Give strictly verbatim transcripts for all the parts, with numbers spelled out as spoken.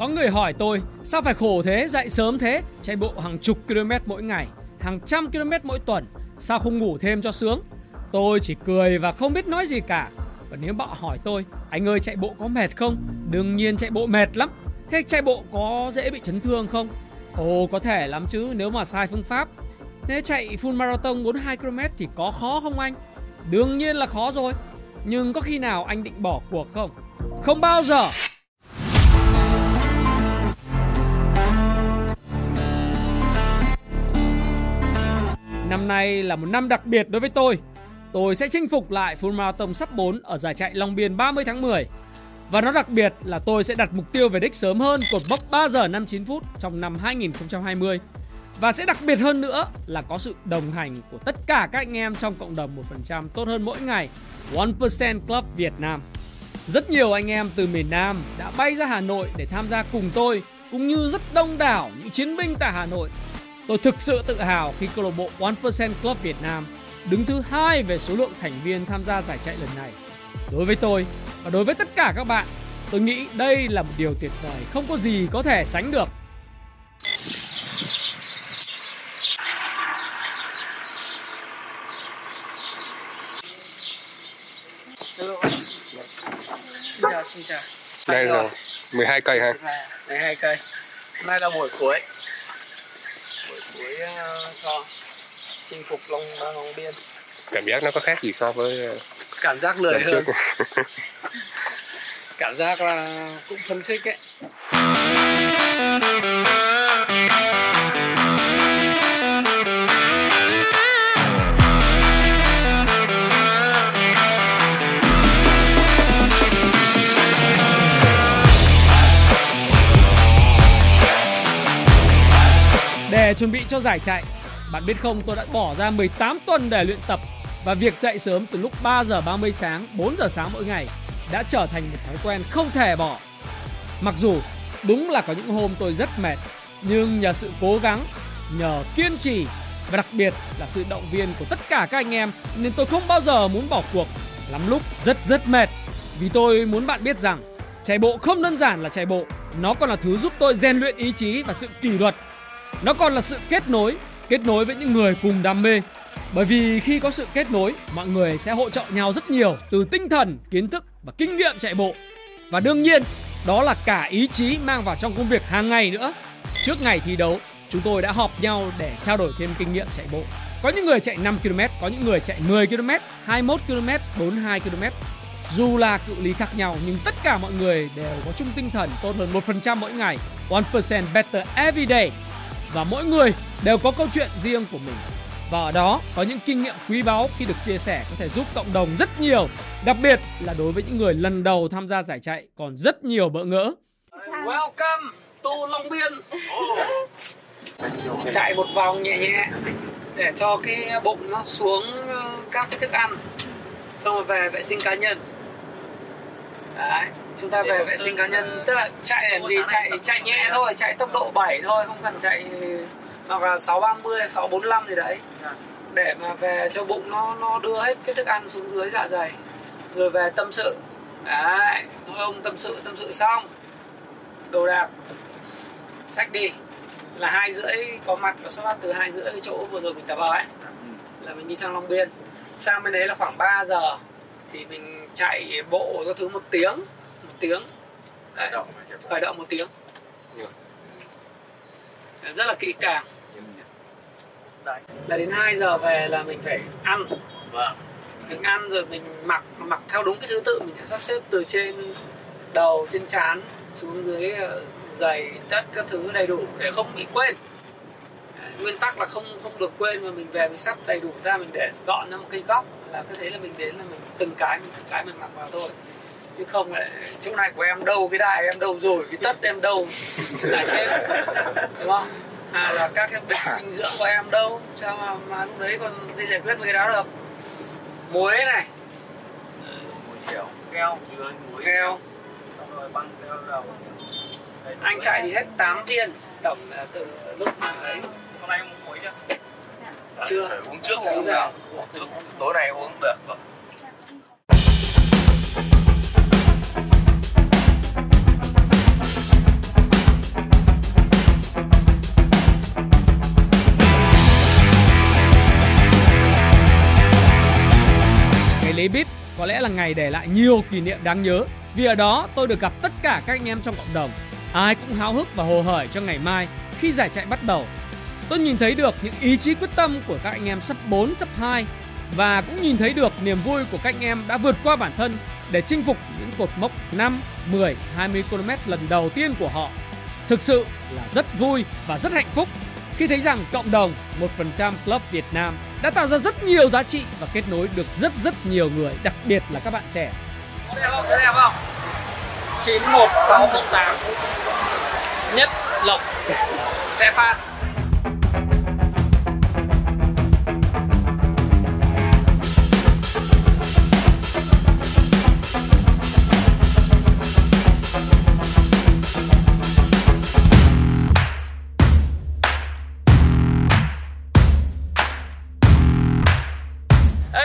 Có người hỏi tôi, sao phải khổ thế, dậy sớm thế, chạy bộ hàng chục km mỗi ngày, hàng trăm km mỗi tuần, sao không ngủ thêm cho sướng? Tôi chỉ cười và không biết nói gì cả. Và nếu bạn hỏi tôi, anh ơi chạy bộ có mệt không? Đương nhiên chạy bộ mệt lắm. Thế chạy bộ có dễ bị chấn thương không? Ồ, có thể lắm chứ, nếu mà sai phương pháp. Thế chạy full marathon bốn mươi hai ki lô mét thì có khó không anh? Đương nhiên là khó rồi. Nhưng có khi nào anh định bỏ cuộc không? Không bao giờ. Năm nay là một năm đặc biệt đối với tôi. Tôi sẽ chinh phục lại full marathon sắp bốn ở giải chạy Long Biên ba mươi tháng mười. Và nó đặc biệt là tôi sẽ đặt mục tiêu về đích sớm hơn cột mốc ba giờ năm mươi chín phút trong năm hai nghìn không trăm hai mươi. Và sẽ đặc biệt hơn nữa là có sự đồng hành của tất cả các anh em trong cộng đồng một phần trăm tốt hơn mỗi ngày, một phần trăm Club Việt Nam. Rất nhiều anh em từ miền Nam đã bay ra Hà Nội để tham gia cùng tôi, cũng như rất đông đảo những chiến binh tại Hà Nội. Tôi thực sự tự hào khi câu lạc bộ một phần trăm Club Việt Nam đứng thứ hai về số lượng thành viên tham gia giải chạy lần này. Đối với tôi và đối với tất cả các bạn, tôi nghĩ đây là một điều tuyệt vời không có gì có thể sánh được. Đây rồi, mười hai cây ha. mười hai cây. Hôm nay là buổi cuối. Buổi cuối so chinh phục Long Long Biên. Cảm giác nó có khác gì so với cảm giác lười hơn. Cảm giác là cũng phấn khích ấy. Để chuẩn bị cho giải chạy, bạn biết không, tôi đã bỏ ra mười tám tuần để luyện tập. Và việc dậy sớm từ lúc ba giờ ba mươi sáng, bốn giờ sáng mỗi ngày đã trở thành một thói quen không thể bỏ. Mặc dù đúng là có những hôm tôi rất mệt, nhưng nhờ sự cố gắng, nhờ kiên trì và đặc biệt là sự động viên của tất cả các anh em, nên tôi không bao giờ muốn bỏ cuộc. Lắm lúc rất rất mệt, vì tôi muốn bạn biết rằng chạy bộ không đơn giản là chạy bộ, nó còn là thứ giúp tôi rèn luyện ý chí và sự kỷ luật. Nó còn là sự kết nối, kết nối với những người cùng đam mê. Bởi vì khi có sự kết nối, mọi người sẽ hỗ trợ nhau rất nhiều, từ tinh thần, kiến thức và kinh nghiệm chạy bộ. Và đương nhiên, đó là cả ý chí mang vào trong công việc hàng ngày nữa. Trước ngày thi đấu, chúng tôi đã họp nhau để trao đổi thêm kinh nghiệm chạy bộ. Có những người chạy năm ki lô mét, có những người chạy mười ki lô mét, hai mươi mốt ki lô mét, bốn mươi hai ki lô mét. Dù là cự ly khác nhau, nhưng tất cả mọi người đều có chung tinh thần tốt hơn một phần trăm mỗi ngày. một phần trăm better every day. Và mỗi người đều có câu chuyện riêng của mình. Và ở đó có những kinh nghiệm quý báu khi được chia sẻ có thể giúp cộng đồng rất nhiều. Đặc biệt là đối với những người lần đầu tham gia giải chạy còn rất nhiều bỡ ngỡ. Welcome to Long Biên. Oh. Chạy một vòng nhẹ nhẹ để cho cái bụng nó xuống các cái thức ăn. Xong rồi về vệ sinh cá nhân. Đấy, chúng ta về vệ sinh cá nhân, tức là chạy làm gì, chạy chạy nhẹ thôi, chạy tốc độ bảy thôi, không cần chạy hoặc là sáu ba mươi, sáu bốn lăm gì đấy, để mà về cho bụng nó nó đưa hết cái thức ăn xuống dưới dạ dày, rồi về tâm sự. Đấy, ông ông tâm sự tâm sự xong, đồ đạc xách đi là hai rưỡi có mặt và xuất phát từ hai rưỡi cái chỗ vừa rồi mình tập vào ấy, là mình đi sang Long Biên. Sang bên đấy là khoảng ba giờ thì mình chạy bộ các thứ một tiếng một tiếng khởi động khởi động một tiếng rất là kỹ càng, là đến hai giờ về là mình phải ăn. Mình ăn rồi mình mặc mặc theo đúng cái thứ tự mình đã sắp xếp, từ trên đầu, trên trán xuống dưới giày, tất các thứ đầy đủ để không bị quên. Nguyên tắc là không không được quên, mà mình về mình sắp đầy đủ ra, mình để gọn ra một cây góc là có thể là mình đến là mình từng cái mình từng cái mình mặc vào thôi, chứ không lại chỗ này của em đâu, cái đai em đâu rồi, cái tất em đâu là chết, đúng không? À, là các cái bệnh dinh dưỡng của em đâu, sao mà, mà lúc đấy còn đi giải quyết với cái đó được? Muối này, keo, keo, xong rồi băng keo đầu. Anh chạy thì hết tám viên tổng từ lúc mà ấy. Hôm nay uống muối chưa? Chưa. Phải uống trước uống nào, uống trước tối nay uống được. có lẽ là ngày để lại nhiều kỷ niệm đáng nhớ. Vì ở đó tôi được gặp tất cả các anh em trong cộng đồng. Ai cũng háo hức và hồ hởi cho ngày mai khi giải chạy bắt đầu. Tôi nhìn thấy được những ý chí quyết tâm của các anh em sắp bốn, sắp hai. Và cũng nhìn thấy được niềm vui của các anh em đã vượt qua bản thân để chinh phục những cột mốc năm, mười, hai mươi ki lô mét lần đầu tiên của họ. Thực sự là rất vui và rất hạnh phúc khi thấy rằng cộng đồng một phần trăm Club Việt Nam đã tạo ra rất nhiều giá trị và kết nối được rất rất nhiều người, đặc biệt là các bạn trẻ. Có đẹp không? Sẽ đẹp không? chín một sáu một tám Nhất Lộc sẽ phát.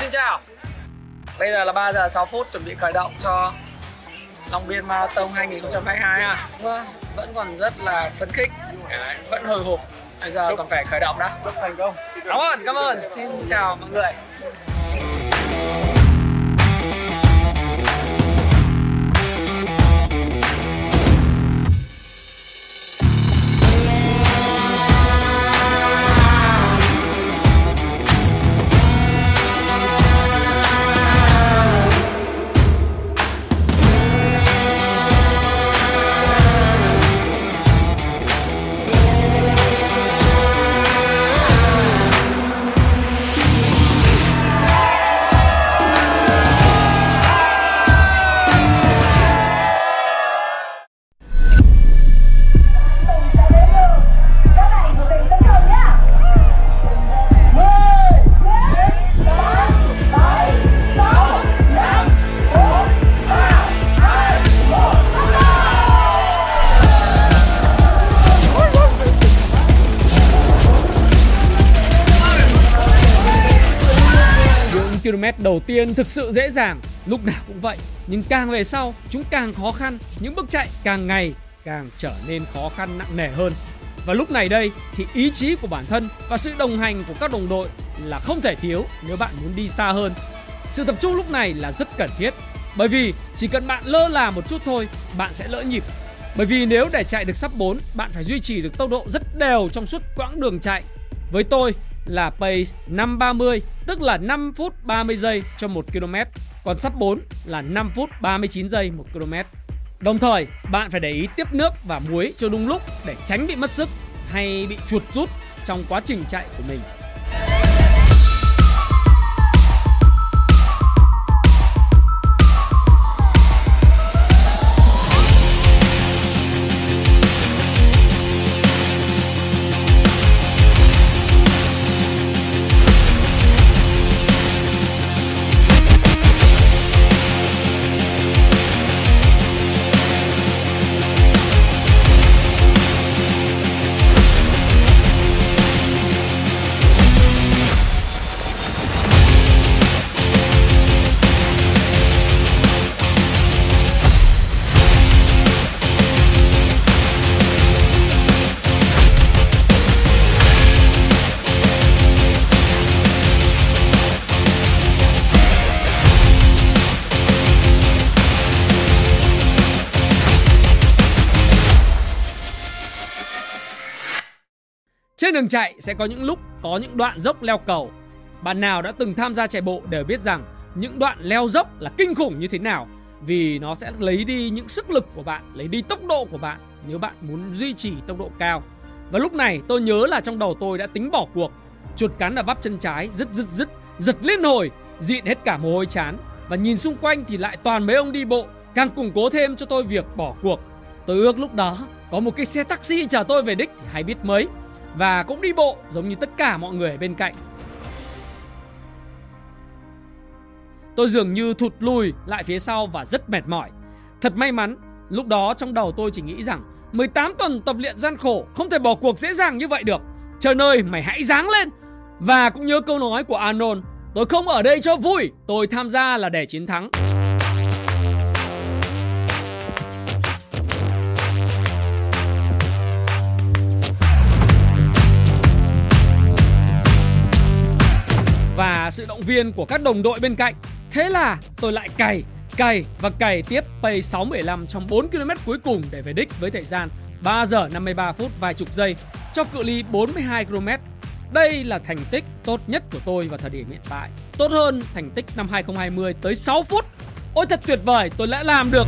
Xin chào. Bây giờ là ba giờ sáu phút, chuẩn bị khởi động cho Long Biên Marathon hai không hai hai ha. Vẫn còn rất là phấn khích, vẫn hồi hộp. Bây giờ chúc còn phải khởi động đã. Chúc thành công. Cảm ơn, cảm ơn. Xin chào mọi người. Km đầu tiên thực sự dễ dàng, lúc nào cũng vậy, nhưng càng về sau chúng càng khó khăn, những bước chạy càng ngày càng trở nên khó khăn nặng nề hơn. Và lúc này đây thì ý chí của bản thân và sự đồng hành của các đồng đội là không thể thiếu nếu bạn muốn đi xa hơn. Sự tập trung lúc này là rất cần thiết, bởi vì chỉ cần bạn lơ là một chút thôi, bạn sẽ lỡ nhịp. Bởi vì nếu để chạy được sub bốn, bạn phải duy trì được tốc độ rất đều trong suốt quãng đường chạy. Với tôi là pace năm ba mươi, tức là năm phút ba mươi giây cho một ki lô mét, còn sub bốn là năm phút ba mươi chín giây một ki lô mét. Đồng thời, bạn phải để ý tiếp nước và muối cho đúng lúc để tránh bị mất sức hay bị chuột rút trong quá trình chạy của mình. Trên đường chạy sẽ có những lúc có những đoạn dốc leo cầu. Bạn nào đã từng tham gia chạy bộ đều biết rằng những đoạn leo dốc là kinh khủng như thế nào, vì nó sẽ lấy đi những sức lực của bạn, lấy đi tốc độ của bạn nếu bạn muốn duy trì tốc độ cao. Và lúc này tôi nhớ là trong đầu tôi đã tính bỏ cuộc. Chuột cắn ở bắp chân trái, rứt rứt rứt, giật liên hồi, dịn hết cả mồ hôi trán. Và nhìn xung quanh thì lại toàn mấy ông đi bộ, càng củng cố thêm cho tôi việc bỏ cuộc. Tôi ước lúc đó có một cái xe taxi chở tôi về đích thì hay biết mấy, và cũng đi bộ giống như tất cả mọi người bên cạnh. Tôi dường như thụt lùi lại phía sau và rất mệt mỏi. Thật may mắn, lúc đó trong đầu tôi chỉ nghĩ rằng mười tám tuần tập luyện gian khổ, không thể bỏ cuộc dễ dàng như vậy được. Trời ơi, mày hãy ráng lên. Và cũng nhớ câu nói của Arnon: tôi không ở đây cho vui, tôi tham gia là để chiến thắng. Và sự động viên của các đồng đội bên cạnh Thế là tôi lại cày, cày và cày tiếp pace sáu phẩy bảy lăm trong bốn ki lô mét cuối cùng để về đích với thời gian ba giờ năm mươi ba phút vài chục giây cho cự ly bốn mươi hai ki lô mét. Đây là thành tích tốt nhất của tôi vào thời điểm hiện tại, tốt hơn thành tích năm hai không hai không tới sáu phút. Ôi thật tuyệt vời, tôi đã làm được.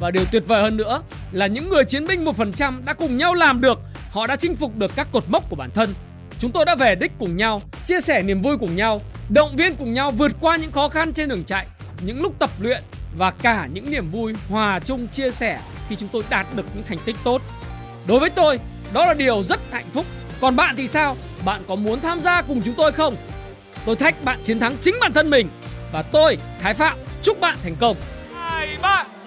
Và điều tuyệt vời hơn nữa là những người chiến binh một phần trăm đã cùng nhau làm được. Họ đã chinh phục được các cột mốc của bản thân. Chúng tôi đã về đích cùng nhau, chia sẻ niềm vui cùng nhau, động viên cùng nhau vượt qua những khó khăn trên đường chạy, những lúc tập luyện và cả những niềm vui hòa chung chia sẻ khi chúng tôi đạt được những thành tích tốt. Đối với tôi, đó là điều rất hạnh phúc. Còn bạn thì sao? Bạn có muốn tham gia cùng chúng tôi không? Tôi thách bạn chiến thắng chính bản thân mình. Và tôi, Thái Phạm, chúc bạn thành công. Hai, ba.